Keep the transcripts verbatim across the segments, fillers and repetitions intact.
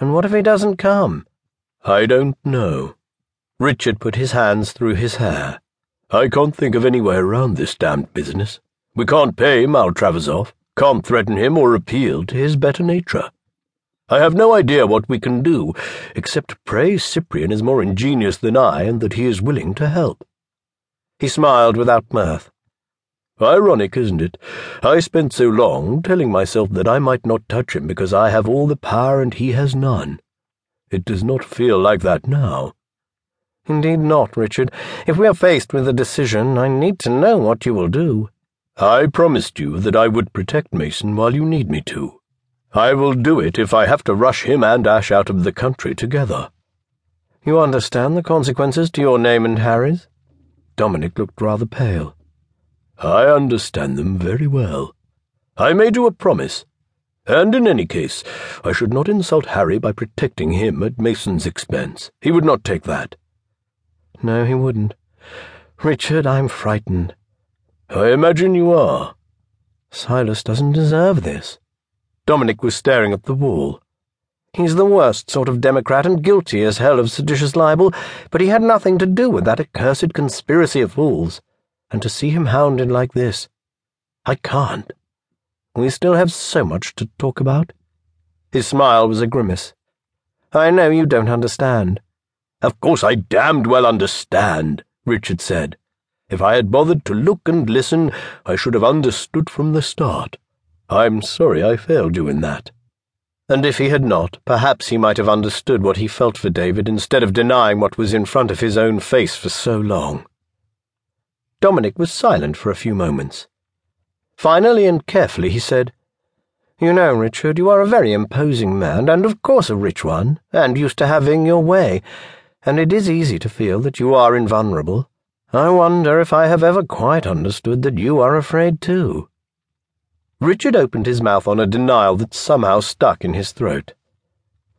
And what if he doesn't come? I don't know. Richard put his hands through his hair. I can't think of any way around this damned business. We can't pay Maltravers off, can't threaten him or appeal to his better nature. I have no idea what we can do, except pray Cyprian is more ingenious than I and that he is willing to help. He smiled without mirth. Ironic, isn't it? I spent so long telling myself that I might not touch him because I have all the power and he has none. It does not feel like that now. Indeed not, Richard. If we are faced with a decision, I need to know what you will do. I promised you that I would protect Mason while you need me to. I will do it if I have to rush him and Ash out of the country together. You understand the consequences to your name and Harry's? Dominic looked rather pale. I understand them very well. I made you a promise. And in any case, I should not insult Harry by protecting him at Mason's expense. He would not take that. No, he wouldn't. Richard, I'm frightened. I imagine you are. Silas doesn't deserve this. Dominic was staring at the wall. He's the worst sort of Democrat and guilty as hell of seditious libel, but he had nothing to do with that accursed conspiracy of fools. And to see him hounded like this, I can't. We still have so much to talk about. His smile was a grimace. I know you don't understand. Of course I damned well understand, Richard said. If I had bothered to look and listen, I should have understood from the start. I'm sorry I failed you in that. And if he had not, perhaps he might have understood what he felt for David instead of denying what was in front of his own face for so long. Dominic was silent for a few moments. Finally and carefully he said, You know, Richard, you are a very imposing man, and of course a rich one, and used to having your way, and it is easy to feel that you are invulnerable. I wonder if I have ever quite understood that you are afraid too. Richard opened his mouth on a denial that somehow stuck in his throat.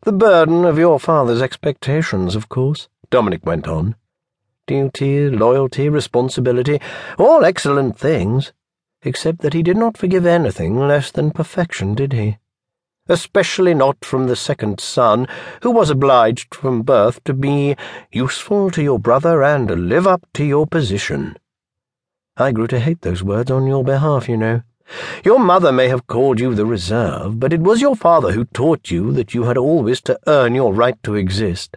The burden of your father's expectations, of course, Dominic went on. Duty, loyalty, responsibility, all excellent things, except that he did not forgive anything less than perfection, did he? Especially not from the second son, who was obliged from birth to be useful to your brother and live up to your position. I grew to hate those words on your behalf, you know. Your mother may have called you the reserve, but it was your father who taught you that you had always to earn your right to exist.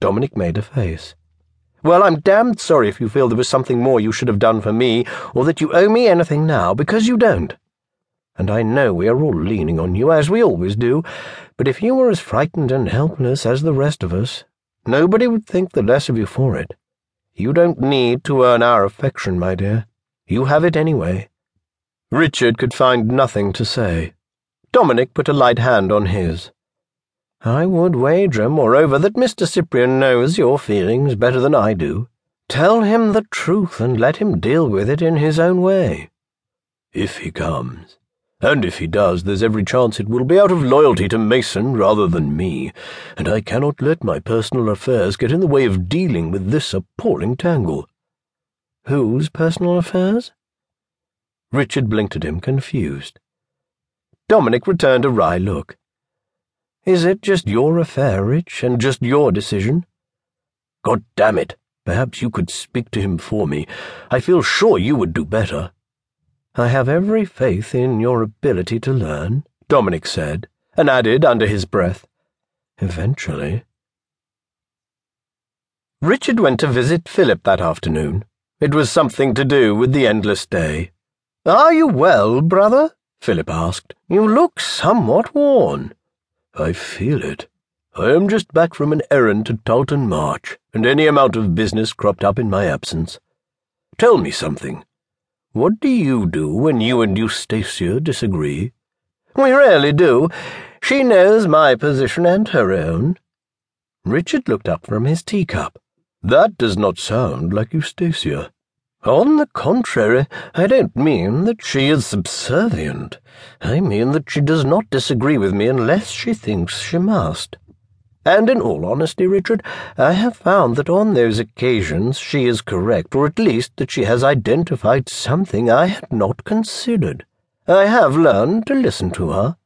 Dominic made a face. Well, I'm damned sorry if you feel there was something more you should have done for me, or that you owe me anything now, because you don't. And I know we are all leaning on you, as we always do, but if you were as frightened and helpless as the rest of us, nobody would think the less of you for it. You don't need to earn our affection, my dear. You have it anyway. Richard could find nothing to say. Dominic put a light hand on his. I would wager, moreover, that Mister Cyprian knows your feelings better than I do. Tell him the truth and let him deal with it in his own way. If he comes. And if he does, there's every chance it will be out of loyalty to Mason rather than me, and I cannot let my personal affairs get in the way of dealing with this appalling tangle. Whose personal affairs? Richard blinked at him, confused. Dominic returned a wry look. Is it just your affair, Rich, and just your decision? God damn it! Perhaps you could speak to him for me. I feel sure you would do better. I have every faith in your ability to learn, Dominic said, and added under his breath, Eventually. Richard went to visit Philip that afternoon. It was something to do with the endless day. Are you well, brother? Philip asked. You look somewhat worn. I feel it. I am just back from an errand to Talton March, and any amount of business cropped up in my absence. Tell me something. What do you do when you and Eustacia disagree? We rarely do. She knows my position and her own. Richard looked up from his teacup. That does not sound like Eustacia. On the contrary, I don't mean that she is subservient. I mean that she does not disagree with me unless she thinks she must. And in all honesty, Richard, I have found that on those occasions she is correct, or at least that she has identified something I had not considered. I have learned to listen to her.